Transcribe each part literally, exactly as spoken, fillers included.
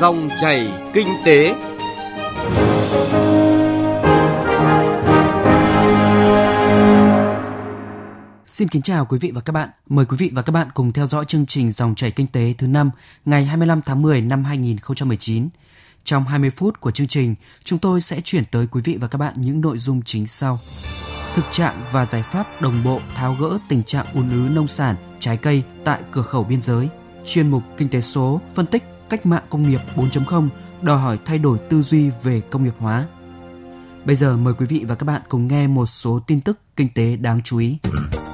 Dòng chảy kinh tế. Xin kính chào quý vị và các bạn. Mời quý vị và các bạn cùng theo dõi chương trình Dòng chảy kinh tế thứ năm ngày hai mươi lăm tháng mười năm hai nghìn không trăm mười chín. Trong hai mươi phút của chương trình, chúng tôi sẽ chuyển tới quý vị và các bạn những nội dung chính sau. Thực trạng và giải pháp đồng bộ tháo gỡ tình trạng ùn ứ nông sản, trái cây tại cửa khẩu biên giới. Chuyên mục Kinh tế số phân tích cách mạng công nghiệp bốn chấm không đòi hỏi thay đổi tư duy về công nghiệp hóa. Bây giờ mời quý vị và các bạn cùng nghe một số tin tức kinh tế đáng chú ý.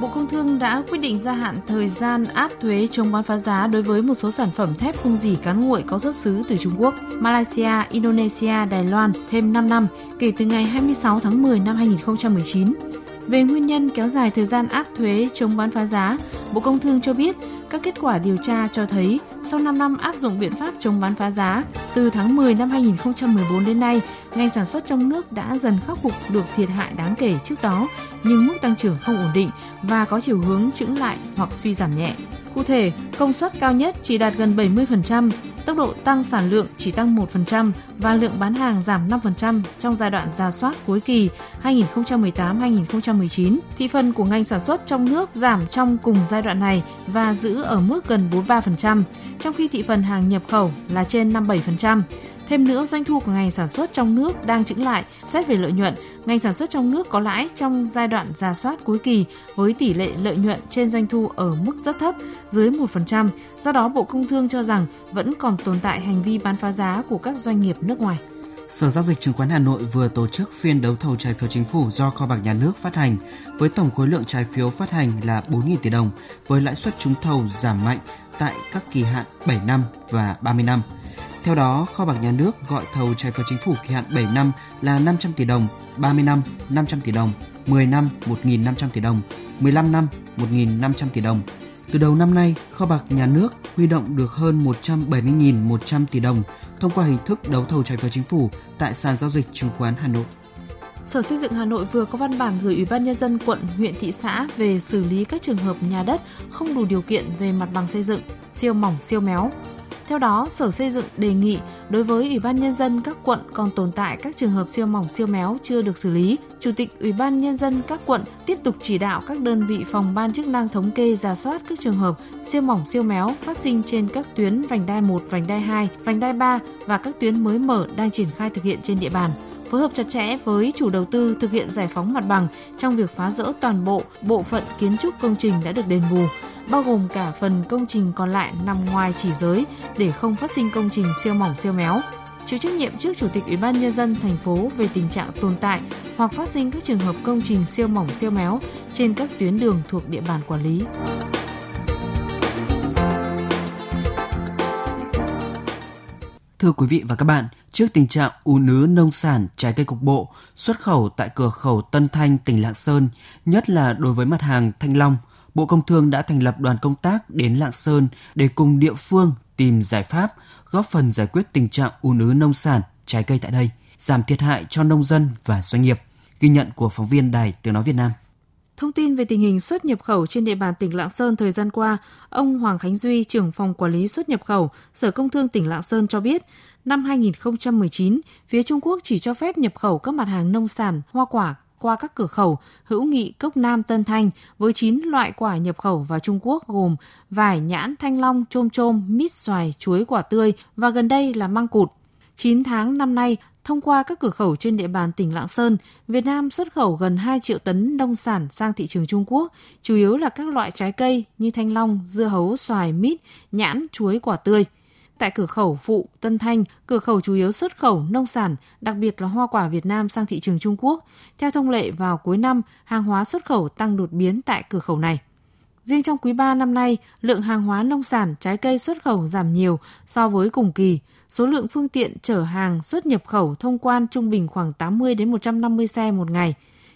Bộ Công Thương đã quyết định gia hạn thời gian áp thuế chống bán phá giá đối với một số sản phẩm thép không gỉ cán nguội có xuất xứ từ Trung Quốc, Malaysia, Indonesia, Đài Loan thêm năm năm kể từ ngày hai mươi sáu tháng mười năm hai nghìn không trăm mười chín. Về nguyên nhân kéo dài thời gian áp thuế chống bán phá giá, Bộ Công Thương cho biết các kết quả điều tra cho thấy sau năm năm áp dụng biện pháp chống bán phá giá, từ tháng mười năm hai nghìn không trăm mười bốn đến nay, ngành sản xuất trong nước đã dần khắc phục được thiệt hại đáng kể trước đó, nhưng mức tăng trưởng không ổn định và có chiều hướng chững lại hoặc suy giảm nhẹ. Cụ thể, công suất cao nhất chỉ đạt gần bảy mươi phần trăm, tốc độ tăng sản lượng chỉ tăng một phần trăm và lượng bán hàng giảm năm phần trăm trong giai đoạn rà soát cuối kỳ hai nghìn không trăm mười tám đến hai nghìn không trăm mười chín. Thị phần của ngành sản xuất trong nước giảm trong cùng giai đoạn này và giữ ở mức gần bốn mươi ba phần trăm, trong khi thị phần hàng nhập khẩu là trên năm mươi bảy phần trăm. Thêm nữa, doanh thu của ngành sản xuất trong nước đang chững lại. Xét về lợi nhuận, ngành sản xuất trong nước có lãi trong giai đoạn rà soát cuối kỳ với tỷ lệ lợi nhuận trên doanh thu ở mức rất thấp, dưới một phần trăm. Do đó, Bộ Công Thương cho rằng vẫn còn tồn tại hành vi bán phá giá của các doanh nghiệp nước ngoài. Sở Giao dịch Chứng khoán Hà Nội vừa tổ chức phiên đấu thầu trái phiếu chính phủ do Kho bạc Nhà nước phát hành với tổng khối lượng trái phiếu phát hành là bốn nghìn tỷ đồng với lãi suất trúng thầu giảm mạnh tại các kỳ hạn bảy năm và ba mươi năm. Theo đó, Kho bạc Nhà nước gọi thầu trái phiếu chính phủ kỳ hạn bảy năm là năm trăm tỷ đồng, ba mươi năm năm trăm tỷ đồng, mười năm một nghìn năm trăm tỷ đồng, mười lăm năm một nghìn năm trăm tỷ đồng. Từ đầu năm nay, Kho bạc Nhà nước huy động được hơn một trăm bảy mươi nghìn một trăm tỷ đồng thông qua hình thức đấu thầu trái phiếu chính phủ tại sàn giao dịch chứng khoán Hà Nội. Sở Xây dựng Hà Nội vừa có văn bản gửi Ủy ban Nhân dân quận, huyện, thị xã về xử lý các trường hợp nhà đất không đủ điều kiện về mặt bằng xây dựng, siêu mỏng, siêu méo. Theo đó, Sở Xây dựng đề nghị đối với Ủy ban Nhân dân các quận còn tồn tại các trường hợp siêu mỏng siêu méo chưa được xử lý, Chủ tịch Ủy ban Nhân dân các quận tiếp tục chỉ đạo các đơn vị phòng ban chức năng thống kê rà soát các trường hợp siêu mỏng siêu méo phát sinh trên các tuyến vành đai một, vành đai hai, vành đai ba và các tuyến mới mở đang triển khai thực hiện trên địa bàn. Phối hợp chặt chẽ với chủ đầu tư thực hiện giải phóng mặt bằng trong việc phá dỡ toàn bộ bộ phận kiến trúc công trình đã được đền bù, bao gồm cả phần công trình còn lại nằm ngoài chỉ giới để không phát sinh công trình siêu mỏng siêu méo. Chịu trách nhiệm trước Chủ tịch Ủy ban Nhân dân thành phố về tình trạng tồn tại hoặc phát sinh các trường hợp công trình siêu mỏng siêu méo trên các tuyến đường thuộc địa bàn quản lý. Thưa quý vị và các bạn, trước tình trạng ùn ứ nông sản, trái cây cục bộ xuất khẩu tại cửa khẩu Tân Thanh, tỉnh Lạng Sơn, nhất là đối với mặt hàng thanh long, Bộ Công Thương đã thành lập đoàn công tác đến Lạng Sơn để cùng địa phương tìm giải pháp, góp phần giải quyết tình trạng ùn ứ nông sản, trái cây tại đây, giảm thiệt hại cho nông dân và doanh nghiệp. Ghi nhận của phóng viên Đài Tiếng nói Việt Nam. Thông tin về tình hình xuất nhập khẩu trên địa bàn tỉnh Lạng Sơn thời gian qua, ông Hoàng Khánh Duy, trưởng phòng quản lý xuất nhập khẩu, Sở Công Thương tỉnh Lạng Sơn cho biết, năm hai nghìn không trăm mười chín, phía Trung Quốc chỉ cho phép nhập khẩu các mặt hàng nông sản, hoa quả qua các cửa khẩu Hữu Nghị, Cốc Nam, Tân Thanh với chín loại quả nhập khẩu vào Trung Quốc gồm vải, nhãn, thanh long, chôm chôm, mít, xoài, chuối, quả tươi và gần đây là măng cụt. chín tháng năm nay, thông qua các cửa khẩu trên địa bàn tỉnh Lạng Sơn, Việt Nam xuất khẩu gần hai triệu tấn nông sản sang thị trường Trung Quốc, chủ yếu là các loại trái cây như thanh long, dưa hấu, xoài, mít, nhãn, chuối, quả tươi. Tại cửa khẩu phụ Tân Thanh, cửa khẩu chủ yếu xuất khẩu nông sản, đặc biệt là hoa quả Việt Nam sang thị trường Trung Quốc. Theo thông lệ, vào cuối năm, hàng hóa xuất khẩu tăng đột biến tại cửa khẩu này. Riêng trong quý ba năm nay, lượng hàng hóa nông sản, trái cây xuất khẩu giảm nhiều so với cùng kỳ. Số lượng phương tiện chở hàng xuất nhập khẩu thông quan trung bình khoảng tám mươi đến một trăm năm mươi xe một ngày.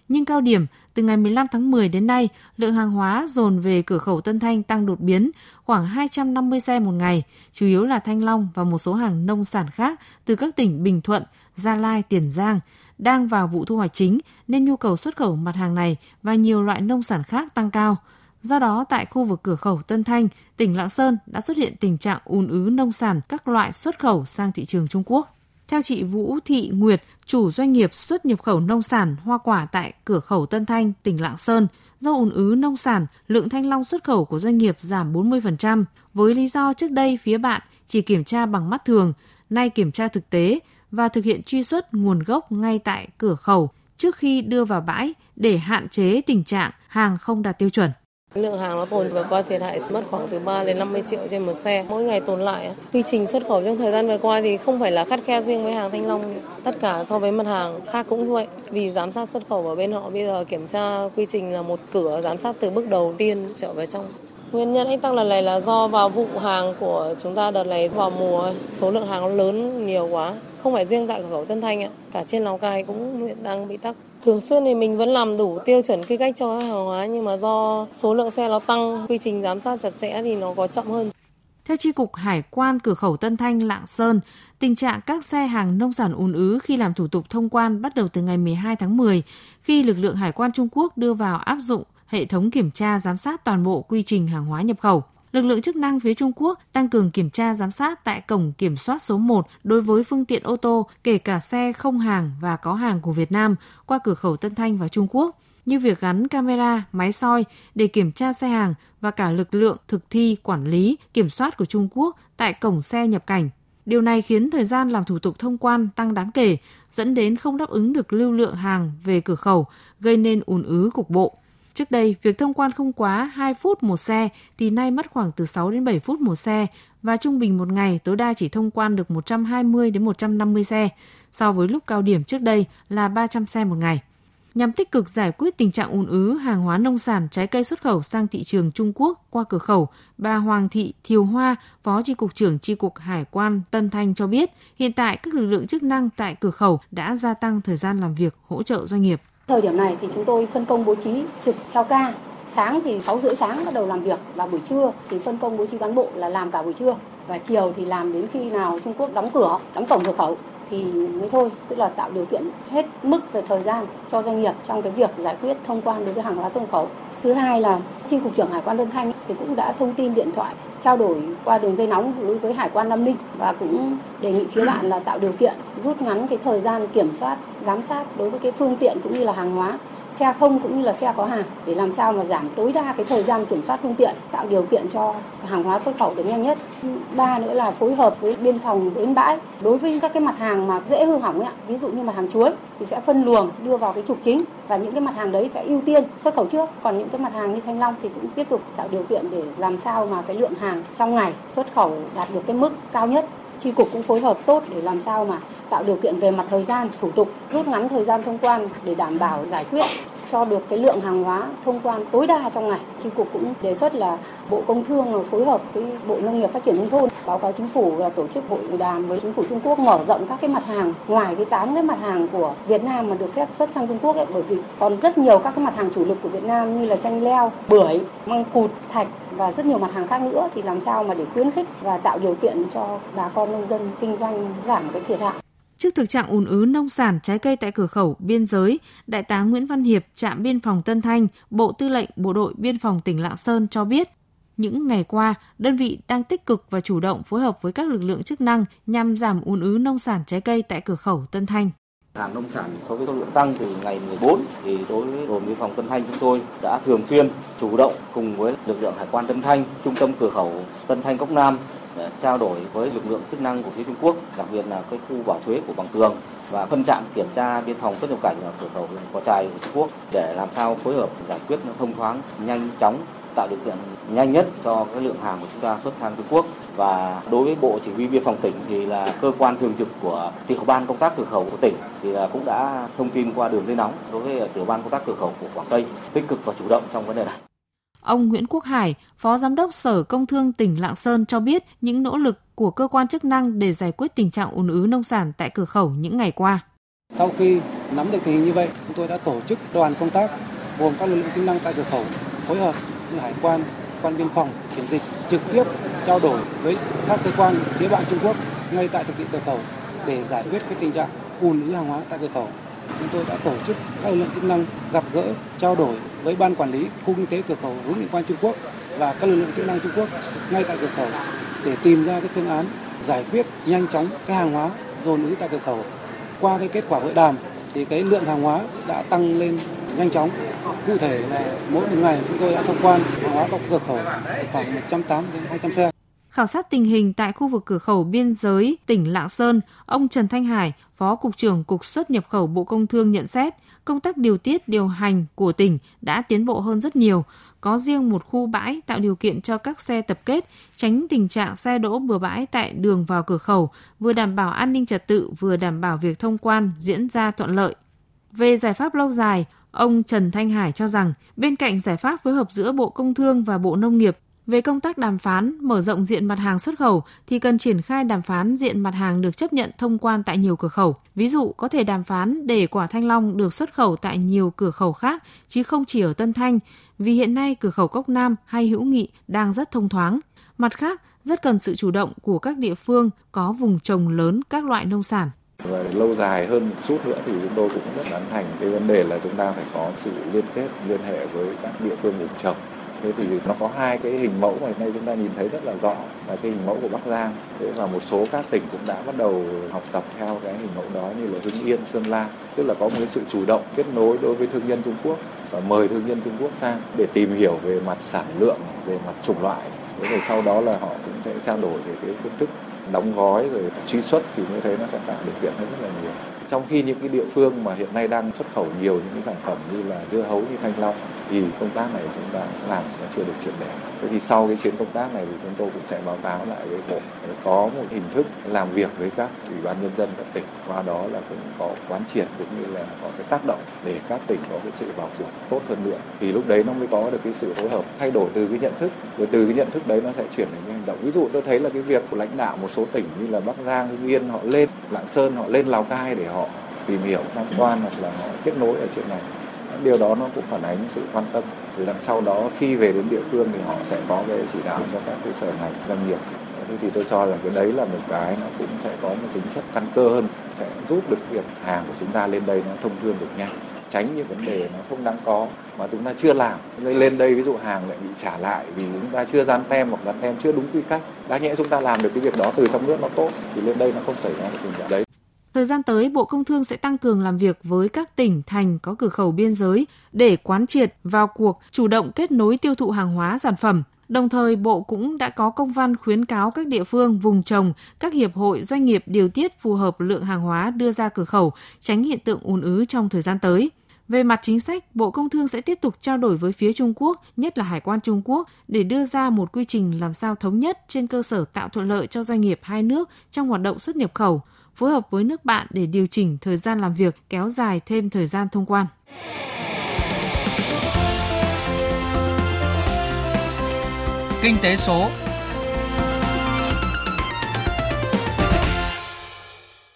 Nhưng cao điểm, từ ngày mười lăm tháng mười đến nay, lượng hàng hóa dồn về cửa khẩu Tân Thanh tăng đột biến, khoảng hai trăm năm mươi xe một ngày, chủ yếu là thanh long và một số hàng nông sản khác từ các tỉnh Bình Thuận, Gia Lai, Tiền Giang. Đang vào vụ thu hoạch chính nên nhu cầu xuất khẩu mặt hàng này và nhiều loại nông sản khác tăng cao. Do đó, tại khu vực cửa khẩu Tân Thanh, tỉnh Lạng Sơn đã xuất hiện tình trạng ùn ứ nông sản các loại xuất khẩu sang thị trường Trung Quốc. Theo chị Vũ Thị Nguyệt, chủ doanh nghiệp xuất nhập khẩu nông sản hoa quả tại cửa khẩu Tân Thanh, tỉnh Lạng Sơn, do ùn ứ nông sản, lượng thanh long xuất khẩu của doanh nghiệp giảm bốn mươi phần trăm. Với lý do trước đây phía bạn chỉ kiểm tra bằng mắt thường, nay kiểm tra thực tế và thực hiện truy xuất nguồn gốc ngay tại cửa khẩu trước khi đưa vào bãi để hạn chế tình trạng hàng không đạt tiêu chuẩn. Lượng hàng nó tồn vừa qua thiệt hại mất khoảng từ ba đến năm mươi triệu trên một xe, mỗi ngày tồn lại. Quy trình xuất khẩu trong thời gian vừa qua thì không phải là khắt khe riêng với hàng thanh long, tất cả so với mặt hàng khác cũng vậy. Vì giám sát xuất khẩu ở bên họ bây giờ kiểm tra quy trình là một cửa giám sát từ bước đầu tiên trở vào trong. Nguyên nhân anh tăng lần này là do vào vụ hàng của chúng ta đợt này vào mùa số lượng hàng lớn nhiều quá, không phải riêng tại cửa khẩu Tân Thanh ạ, cả trên Lào Cai cũng hiện đang bị tắc. Thường xuyên thì mình vẫn làm đủ tiêu chuẩn quy cách cho hàng hóa, nhưng mà do số lượng xe nó tăng, quy trình giám sát chặt chẽ thì nó có chậm hơn. Theo Chi cục Hải quan cửa khẩu Tân Thanh, Lạng Sơn, tình trạng các xe hàng nông sản ùn ứ khi làm thủ tục thông quan bắt đầu từ ngày mười hai tháng mười, khi lực lượng Hải quan Trung Quốc đưa vào áp dụng hệ thống kiểm tra giám sát toàn bộ quy trình hàng hóa nhập khẩu. Lực lượng chức năng phía Trung Quốc tăng cường kiểm tra giám sát tại cổng kiểm soát số một đối với phương tiện ô tô, kể cả xe không hàng và có hàng của Việt Nam qua cửa khẩu Tân Thanh và Trung Quốc, như việc gắn camera, máy soi để kiểm tra xe hàng và cả lực lượng thực thi quản lý kiểm soát của Trung Quốc tại cổng xe nhập cảnh. Điều này khiến thời gian làm thủ tục thông quan tăng đáng kể, dẫn đến không đáp ứng được lưu lượng hàng về cửa khẩu, gây nên ùn ứ cục bộ. Trước đây, việc thông quan không quá hai phút một xe thì nay mất khoảng từ sáu đến bảy phút một xe và trung bình một ngày tối đa chỉ thông quan được một trăm hai mươi đến một trăm năm mươi xe, so với lúc cao điểm trước đây là ba trăm xe một ngày. Nhằm tích cực giải quyết tình trạng ùn ứ hàng hóa nông sản, trái cây xuất khẩu sang thị trường Trung Quốc qua cửa khẩu, bà Hoàng Thị Thiều Hoa, Phó Chi cục trưởng Chi cục Hải quan Tân Thanh cho biết, hiện tại các lực lượng chức năng tại cửa khẩu đã gia tăng thời gian làm việc hỗ trợ doanh nghiệp. Thời điểm này thì chúng tôi phân công bố trí trực theo ca, sáng thì sáu rưỡi sáng bắt đầu làm việc và buổi trưa thì phân công bố trí cán bộ là làm cả buổi trưa và chiều thì làm đến khi nào Trung Quốc đóng cửa, đóng cổng cửa khẩu thì mới thôi, tức là tạo điều kiện hết mức về thời gian cho doanh nghiệp trong cái việc giải quyết thông quan đối với hàng hóa xuất khẩu. Thứ hai là Chi cục trưởng Hải quan Tân Thanh thì cũng đã thông tin điện thoại trao đổi qua đường dây nóng đối với Hải quan Nam Ninh và cũng đề nghị phía bạn là tạo điều kiện rút ngắn cái thời gian kiểm soát, giám sát đối với cái phương tiện cũng như là hàng hóa, xe không cũng như là xe có hàng để làm sao mà giảm tối đa cái thời gian kiểm soát phương tiện, tạo điều kiện cho hàng hóa xuất khẩu được nhanh nhất. Ba nữa là phối hợp với biên phòng bến bãi đối với các cái mặt hàng mà dễ hư hỏng ấy, ví dụ như mặt hàng chuối thì sẽ phân luồng đưa vào cái trục chính và những cái mặt hàng đấy sẽ ưu tiên xuất khẩu trước, còn những cái mặt hàng như thanh long thì cũng tiếp tục tạo điều kiện để làm sao mà cái lượng hàng trong ngày xuất khẩu đạt được cái mức cao nhất. Chi cục cũng phối hợp tốt để làm sao mà tạo điều kiện về mặt thời gian, thủ tục, rút ngắn thời gian thông quan để đảm bảo giải quyết cho được cái lượng hàng hóa thông quan tối đa trong ngày. Chi cục cũng đề xuất là Bộ Công Thương phối hợp với Bộ Nông nghiệp Phát triển nông thôn báo cáo chính phủ và tổ chức hội đàm với chính phủ Trung Quốc mở rộng các cái mặt hàng ngoài cái tám cái mặt hàng của Việt Nam mà được phép xuất sang Trung Quốc ấy, bởi vì còn rất nhiều các cái mặt hàng chủ lực của Việt Nam như là chanh leo, bưởi, măng cụt, thạch và rất nhiều mặt hàng khác nữa thì làm sao mà để khuyến khích và tạo điều kiện cho bà con nông dân kinh doanh giảm cái thiệt hại. Trước thực trạng ùn ứ nông sản trái cây tại cửa khẩu biên giới, Đại tá Nguyễn Văn Hiệp, trạm biên phòng Tân Thanh, Bộ Tư lệnh Bộ đội Biên phòng tỉnh Lạng Sơn cho biết, những ngày qua, đơn vị đang tích cực và chủ động phối hợp với các lực lượng chức năng nhằm giảm ùn ứ nông sản trái cây tại cửa khẩu Tân Thanh. Hàng nông sản so với số lượng tăng từ ngày mười bốn thì đối với đồn biên phòng Tân Thanh chúng tôi đã thường xuyên chủ động cùng với lực lượng Hải quan Tân Thanh, trung tâm cửa khẩu Tân Thanh Cốc Nam trao đổi với lực lượng chức năng của phía Trung Quốc, đặc biệt là cái khu bảo thuế của Bằng Tường và phân trạm kiểm tra biên phòng xuất nhập cảnh ở cửa khẩu Cò Chài của Trung Quốc để làm sao phối hợp giải quyết thông thoáng, nhanh chóng, tạo điều kiện nhanh nhất cho cái lượng hàng của chúng ta xuất sang Trung Quốc. Và đối với Bộ Chỉ huy Biên phòng tỉnh thì là cơ quan thường trực của tiểu ban công tác cửa khẩu của tỉnh thì là cũng đã thông tin qua đường dây nóng đối với tiểu ban công tác cửa khẩu của Quảng Tây tích cực và chủ động trong vấn đề này. Ông Nguyễn Quốc Hải, Phó Giám đốc Sở Công Thương tỉnh Lạng Sơn cho biết những nỗ lực của cơ quan chức năng để giải quyết tình trạng ùn ứ nông sản tại cửa khẩu những ngày qua. Sau khi nắm được tình hình như vậy, chúng tôi đã tổ chức đoàn công tác gồm các lực lượng chức năng tại cửa khẩu phối hợp với hải quan, quan biên phòng, kiểm dịch trực tiếp trao đổi với các cơ quan phía bạn Trung Quốc ngay tại thực địa cửa khẩu để giải quyết cái tình trạng ùn ứ hàng hóa tại cửa khẩu. chúng tôi đã tổ chức các lực lượng chức năng gặp gỡ, trao đổi với ban quản lý khu kinh tế cửa khẩu hướng Định Quan Trung Quốc và các lực lượng chức năng Trung Quốc ngay tại cửa khẩu để tìm ra cái phương án giải quyết nhanh chóng cái hàng hóa dồn ứ tại cửa khẩu. Qua cái kết quả hội đàm thì cái lượng hàng hóa đã tăng lên nhanh chóng. Cụ thể là mỗi một ngày chúng tôi đã thông quan hàng hóa vào cửa khẩu khoảng một trăm tám mươi đến hai trăm xe. Khảo sát tình hình tại khu vực cửa khẩu biên giới tỉnh Lạng Sơn, ông Trần Thanh Hải, Phó Cục trưởng Cục Xuất nhập khẩu Bộ Công Thương nhận xét, công tác điều tiết điều hành của tỉnh đã tiến bộ hơn rất nhiều. Có riêng một khu bãi tạo điều kiện cho các xe tập kết, tránh tình trạng xe đỗ bừa bãi tại đường vào cửa khẩu, vừa đảm bảo an ninh trật tự, vừa đảm bảo việc thông quan diễn ra thuận lợi. Về giải pháp lâu dài, ông Trần Thanh Hải cho rằng, bên cạnh giải pháp phối hợp giữa Bộ Công Thương và Bộ Nông nghiệp, về công tác đàm phán, mở rộng diện mặt hàng xuất khẩu thì cần triển khai đàm phán diện mặt hàng được chấp nhận thông quan tại nhiều cửa khẩu. Ví dụ có thể đàm phán để quả thanh long được xuất khẩu tại nhiều cửa khẩu khác chứ không chỉ ở Tân Thanh, vì hiện nay cửa khẩu Cốc Nam hay Hữu Nghị đang rất thông thoáng. Mặt khác, rất cần sự chủ động của các địa phương có vùng trồng lớn các loại nông sản. Và lâu dài hơn một chút nữa thì chúng tôi cũng rất tán thành cái vấn đề là chúng ta phải có sự liên kết, liên hệ với các địa phương vùng trồng. Thế thì nó có hai cái hình mẫu mà hiện nay chúng ta nhìn thấy rất là rõ là cái hình mẫu của Bắc Giang và một số các tỉnh cũng đã bắt đầu học tập theo cái hình mẫu đó như là Hưng Yên, Sơn La, tức là có một cái sự chủ động kết nối đối với thương nhân Trung Quốc và mời thương nhân Trung Quốc sang để tìm hiểu về mặt sản lượng, về mặt chủng loại. Thế rồi sau đó là họ cũng sẽ trao đổi về cái phương thức đóng gói rồi truy xuất thì như thế nó sẽ tạo điều kiện rất là nhiều. Trong khi những cái địa phương mà hiện nay đang xuất khẩu nhiều những cái sản phẩm như là dưa hấu, như thanh long thì công tác này chúng ta làm nó chưa được triệt để. Thế thì sau cái chuyến công tác này thì chúng tôi cũng sẽ báo cáo lại với bộ để có một hình thức làm việc với các ủy ban nhân dân các tỉnh, qua đó là cũng có quán triệt cũng như là có cái tác động để các tỉnh có cái sự vào cuộc tốt hơn nữa. Thì lúc đấy nó mới có được cái sự phối hợp, thay đổi từ cái nhận thức, rồi từ cái nhận thức đấy nó sẽ chuyển đến cái hành động. Ví dụ tôi thấy là cái việc của lãnh đạo một số tỉnh như là Bắc Giang, Hưng Yên họ lên Lạng Sơn, họ lên Lào Cai để họ tìm hiểu, tham quan hoặc là họ kết nối ở chuyện này. Điều đó nó cũng phản ánh sự quan tâm. Từ đằng sau đó khi về đến địa phương thì họ sẽ có cái chỉ đạo cho các cái sở ngành doanh nghiệp. Thế thì tôi cho rằng cái đấy là một cái nó cũng sẽ có một tính chất căn cơ hơn, sẽ giúp được việc hàng của chúng ta lên đây nó thông thương được nhanh, tránh những vấn đề nó không đáng có mà chúng ta chưa làm. Lên đây ví dụ hàng lại bị trả lại vì chúng ta chưa dán tem hoặc dán tem chưa đúng quy cách. Đáng nhẽ chúng ta làm được cái việc đó từ trong nước nó tốt thì lên đây nó không xảy ra cái tình trạng đấy. Thời gian tới, Bộ Công Thương sẽ tăng cường làm việc với các tỉnh, thành có cửa khẩu biên giới để quán triệt, vào cuộc, chủ động kết nối tiêu thụ hàng hóa, sản phẩm. Đồng thời, Bộ cũng đã có công văn khuyến cáo các địa phương, vùng trồng, các hiệp hội, doanh nghiệp điều tiết phù hợp lượng hàng hóa đưa ra cửa khẩu, tránh hiện tượng ùn ứ trong thời gian tới. Về mặt chính sách, Bộ Công Thương sẽ tiếp tục trao đổi với phía Trung Quốc, nhất là Hải quan Trung Quốc, để đưa ra một quy trình làm sao thống nhất trên cơ sở tạo thuận lợi cho doanh nghiệp hai nước trong hoạt động xuất nhập khẩu, phối hợp với nước bạn để điều chỉnh thời gian làm việc, kéo dài thêm thời gian thông quan. Kinh tế số.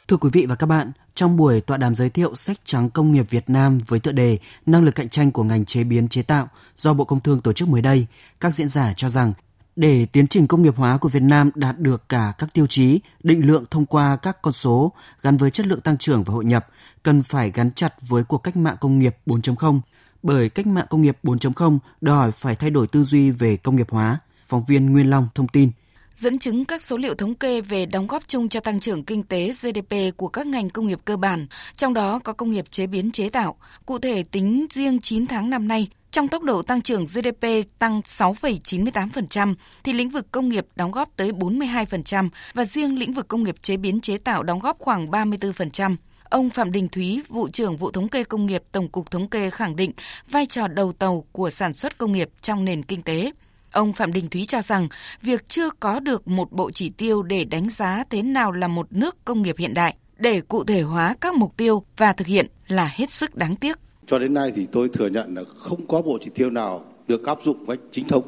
Thưa quý vị và các bạn, trong buổi tọa đàm giới thiệu sách trắng công nghiệp Việt Nam với tựa đề Năng lực cạnh tranh của ngành chế biến chế tạo do Bộ Công Thương tổ chức mới đây, các diễn giả cho rằng để tiến trình công nghiệp hóa của Việt Nam đạt được cả các tiêu chí, định lượng thông qua các con số gắn với chất lượng tăng trưởng và hội nhập, cần phải gắn chặt với cuộc cách mạng công nghiệp bốn chấm không. Bởi cách mạng công nghiệp bốn chấm không đòi hỏi phải thay đổi tư duy về công nghiệp hóa. Phóng viên Nguyên Long thông tin. Dẫn chứng các số liệu thống kê về đóng góp chung cho tăng trưởng kinh tế giê đê pê của các ngành công nghiệp cơ bản, trong đó có công nghiệp chế biến chế tạo. Cụ thể, tính riêng chín tháng năm nay, trong tốc độ tăng trưởng giê đê pê tăng sáu phẩy chín mươi tám phần trăm, thì lĩnh vực công nghiệp đóng góp tới bốn mươi hai phần trăm và riêng lĩnh vực công nghiệp chế biến chế tạo đóng góp khoảng ba mươi tư phần trăm. Ông Phạm Đình Thúy, Vụ trưởng Vụ Thống kê Công nghiệp Tổng cục Thống kê khẳng định vai trò đầu tàu của sản xuất công nghiệp trong nền kinh tế. Ông Phạm Đình Thúy cho rằng việc chưa có được một bộ chỉ tiêu để đánh giá thế nào là một nước công nghiệp hiện đại, để cụ thể hóa các mục tiêu và thực hiện là hết sức đáng tiếc. Cho đến nay thì tôi thừa nhận là không có bộ chỉ tiêu nào được áp dụng cách chính thống.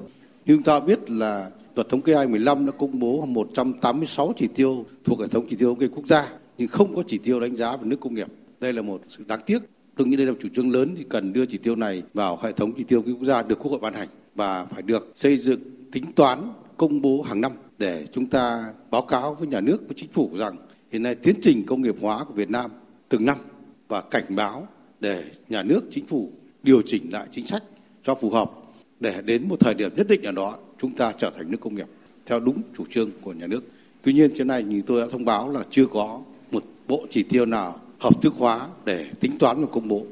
Nhưng ta biết là luật thống kê hai không một năm đã công bố một trăm tám mươi sáu chỉ tiêu thuộc hệ thống chỉ tiêu thống kê quốc gia, nhưng không có chỉ tiêu đánh giá về nước công nghiệp. Đây là một sự đáng tiếc. Tôi nghĩ đây là một chủ trương lớn thì cần đưa chỉ tiêu này vào hệ thống chỉ tiêu quốc gia được Quốc hội ban hành và phải được xây dựng, tính toán, công bố hàng năm để chúng ta báo cáo với nhà nước, với chính phủ rằng hiện nay tiến trình công nghiệp hóa của Việt Nam từng năm và cảnh báo để nhà nước, chính phủ điều chỉnh lại chính sách cho phù hợp để đến một thời điểm nhất định nào đó chúng ta trở thành nước công nghiệp theo đúng chủ trương của nhà nước. Tuy nhiên, trên này như tôi đã thông báo là chưa có một bộ chỉ tiêu nào hợp thức hóa để tính toán và công bố.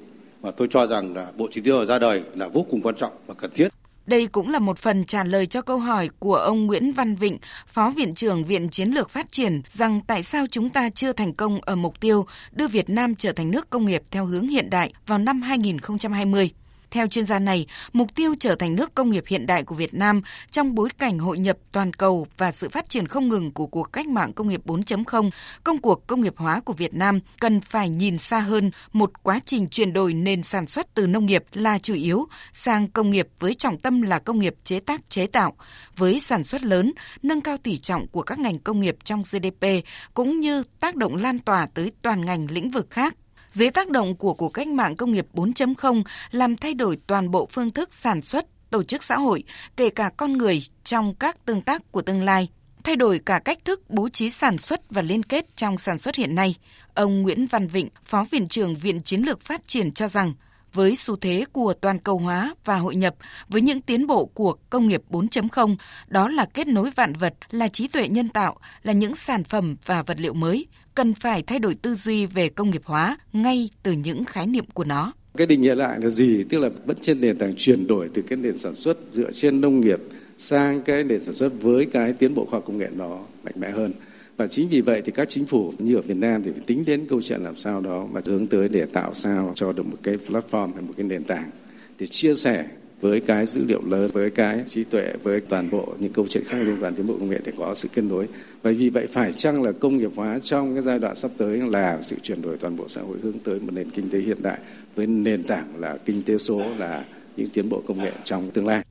Và tôi cho rằng là bộ chỉ tiêu ra đời là vô cùng quan trọng và cần thiết. Đây cũng là một phần trả lời cho câu hỏi của ông Nguyễn Văn Vịnh, Phó Viện trưởng Viện Chiến lược Phát triển, rằng tại sao chúng ta chưa thành công ở mục tiêu đưa Việt Nam trở thành nước công nghiệp theo hướng hiện đại vào năm hai nghìn không trăm hai mươi. Theo chuyên gia này, mục tiêu trở thành nước công nghiệp hiện đại của Việt Nam trong bối cảnh hội nhập toàn cầu và sự phát triển không ngừng của cuộc cách mạng công nghiệp bốn chấm không, công cuộc công nghiệp hóa của Việt Nam cần phải nhìn xa hơn, một quá trình chuyển đổi nền sản xuất từ nông nghiệp là chủ yếu sang công nghiệp với trọng tâm là công nghiệp chế tác chế tạo, với sản xuất lớn, nâng cao tỷ trọng của các ngành công nghiệp trong giê đê pê cũng như tác động lan tỏa tới toàn ngành lĩnh vực khác. Dưới tác động của cuộc cách mạng công nghiệp bốn chấm không làm thay đổi toàn bộ phương thức sản xuất, tổ chức xã hội, kể cả con người trong các tương tác của tương lai, thay đổi cả cách thức bố trí sản xuất và liên kết trong sản xuất hiện nay. Ông Nguyễn Văn Vịnh, Phó Viện trưởng Viện Chiến lược Phát triển cho rằng, với xu thế của toàn cầu hóa và hội nhập, với những tiến bộ của công nghiệp bốn chấm không, đó là kết nối vạn vật, là trí tuệ nhân tạo, là những sản phẩm và vật liệu mới, cần phải thay đổi tư duy về công nghiệp hóa ngay từ những khái niệm của nó. Cái định nghĩa lại là gì? Tức là vẫn trên nền tảng chuyển đổi từ cái nền sản xuất dựa trên nông nghiệp sang cái nền sản xuất với cái tiến bộ khoa học công nghệ nó mạnh mẽ hơn. Và chính vì vậy thì các chính phủ như ở Việt Nam thì phải tính đến câu chuyện làm sao đó mà hướng tới để tạo sao cho được một cái platform hay một cái nền tảng để chia sẻ với cái dữ liệu lớn, với cái trí tuệ, với toàn bộ những câu chuyện khác liên quan đến bộ công nghệ để có sự kết nối. Và vì vậy phải chăng là công nghiệp hóa trong cái giai đoạn sắp tới là sự chuyển đổi toàn bộ xã hội hướng tới một nền kinh tế hiện đại với nền tảng là kinh tế số, là những tiến bộ công nghệ trong tương lai.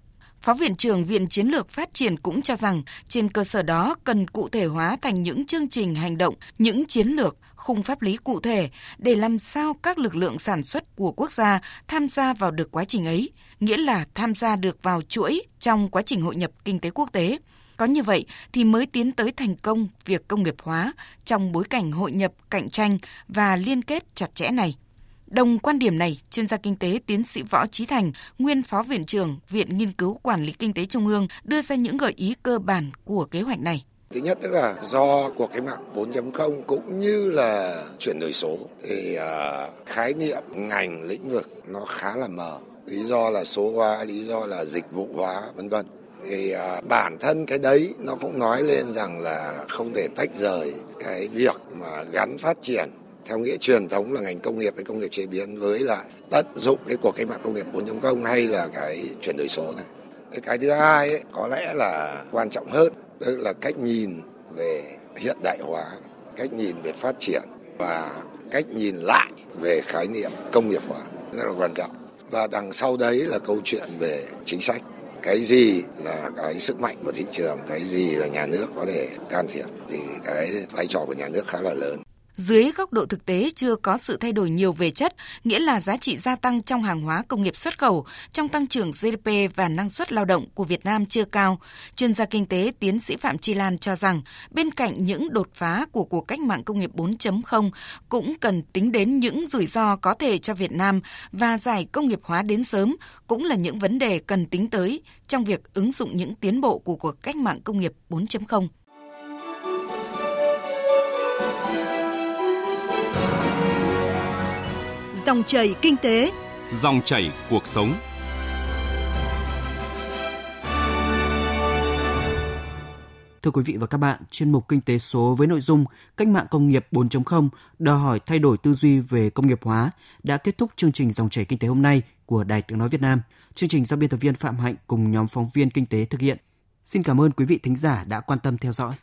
Phó Viện trưởng Viện Chiến lược Phát triển cũng cho rằng trên cơ sở đó cần cụ thể hóa thành những chương trình hành động, những chiến lược, khung pháp lý cụ thể để làm sao các lực lượng sản xuất của quốc gia tham gia vào được quá trình ấy, nghĩa là tham gia được vào chuỗi trong quá trình hội nhập kinh tế quốc tế. Có như vậy thì mới tiến tới thành công việc công nghiệp hóa trong bối cảnh hội nhập, cạnh tranh và liên kết chặt chẽ này. Đồng quan điểm này, chuyên gia kinh tế tiến sĩ Võ Trí Thành, nguyên Phó Viện trưởng Viện Nghiên cứu Quản lý Kinh tế Trung ương đưa ra những gợi ý cơ bản của kế hoạch này. Thứ nhất tức là do cuộc cách mạng bốn chấm không cũng như là chuyển đổi số thì uh, khái niệm ngành lĩnh vực nó khá là mờ. Lý do là số hóa, lý do là dịch vụ hóa vân vân. Thì uh, bản thân cái đấy nó cũng nói lên rằng là không thể tách rời cái việc mà gắn phát triển theo nghĩa truyền thống là ngành công nghiệp với công nghiệp chế biến với lại tận dụng cái cuộc cách mạng công nghiệp bốn chấm không hay là cái chuyển đổi số này. Cái thứ hai ấy, có lẽ là quan trọng hơn, tức là cách nhìn về hiện đại hóa, cách nhìn về phát triển và cách nhìn lại về khái niệm công nghiệp hóa rất là quan trọng. Và đằng sau đấy là câu chuyện về chính sách. Cái gì là cái sức mạnh của thị trường, cái gì là nhà nước có thể can thiệp thì cái vai trò của nhà nước khá là lớn. Dưới góc độ thực tế chưa có sự thay đổi nhiều về chất, nghĩa là giá trị gia tăng trong hàng hóa công nghiệp xuất khẩu, trong tăng trưởng giê đê pê và năng suất lao động của Việt Nam chưa cao, chuyên gia kinh tế tiến sĩ Phạm Chi Lan cho rằng bên cạnh những đột phá của cuộc cách mạng công nghiệp bốn chấm không cũng cần tính đến những rủi ro có thể cho Việt Nam và giải công nghiệp hóa đến sớm cũng là những vấn đề cần tính tới trong việc ứng dụng những tiến bộ của cuộc cách mạng công nghiệp bốn chấm không. Dòng chảy kinh tế, dòng chảy cuộc sống. Thưa quý vị và các bạn, chuyên mục Kinh tế số với nội dung Cách mạng công nghiệp bốn chấm không đòi hỏi thay đổi tư duy về công nghiệp hóa đã kết thúc chương trình Dòng chảy kinh tế hôm nay của Đài Tiếng nói Việt Nam. Chương trình do biên tập viên Phạm Hạnh cùng nhóm phóng viên kinh tế thực hiện. Xin cảm ơn quý vị thính giả đã quan tâm theo dõi.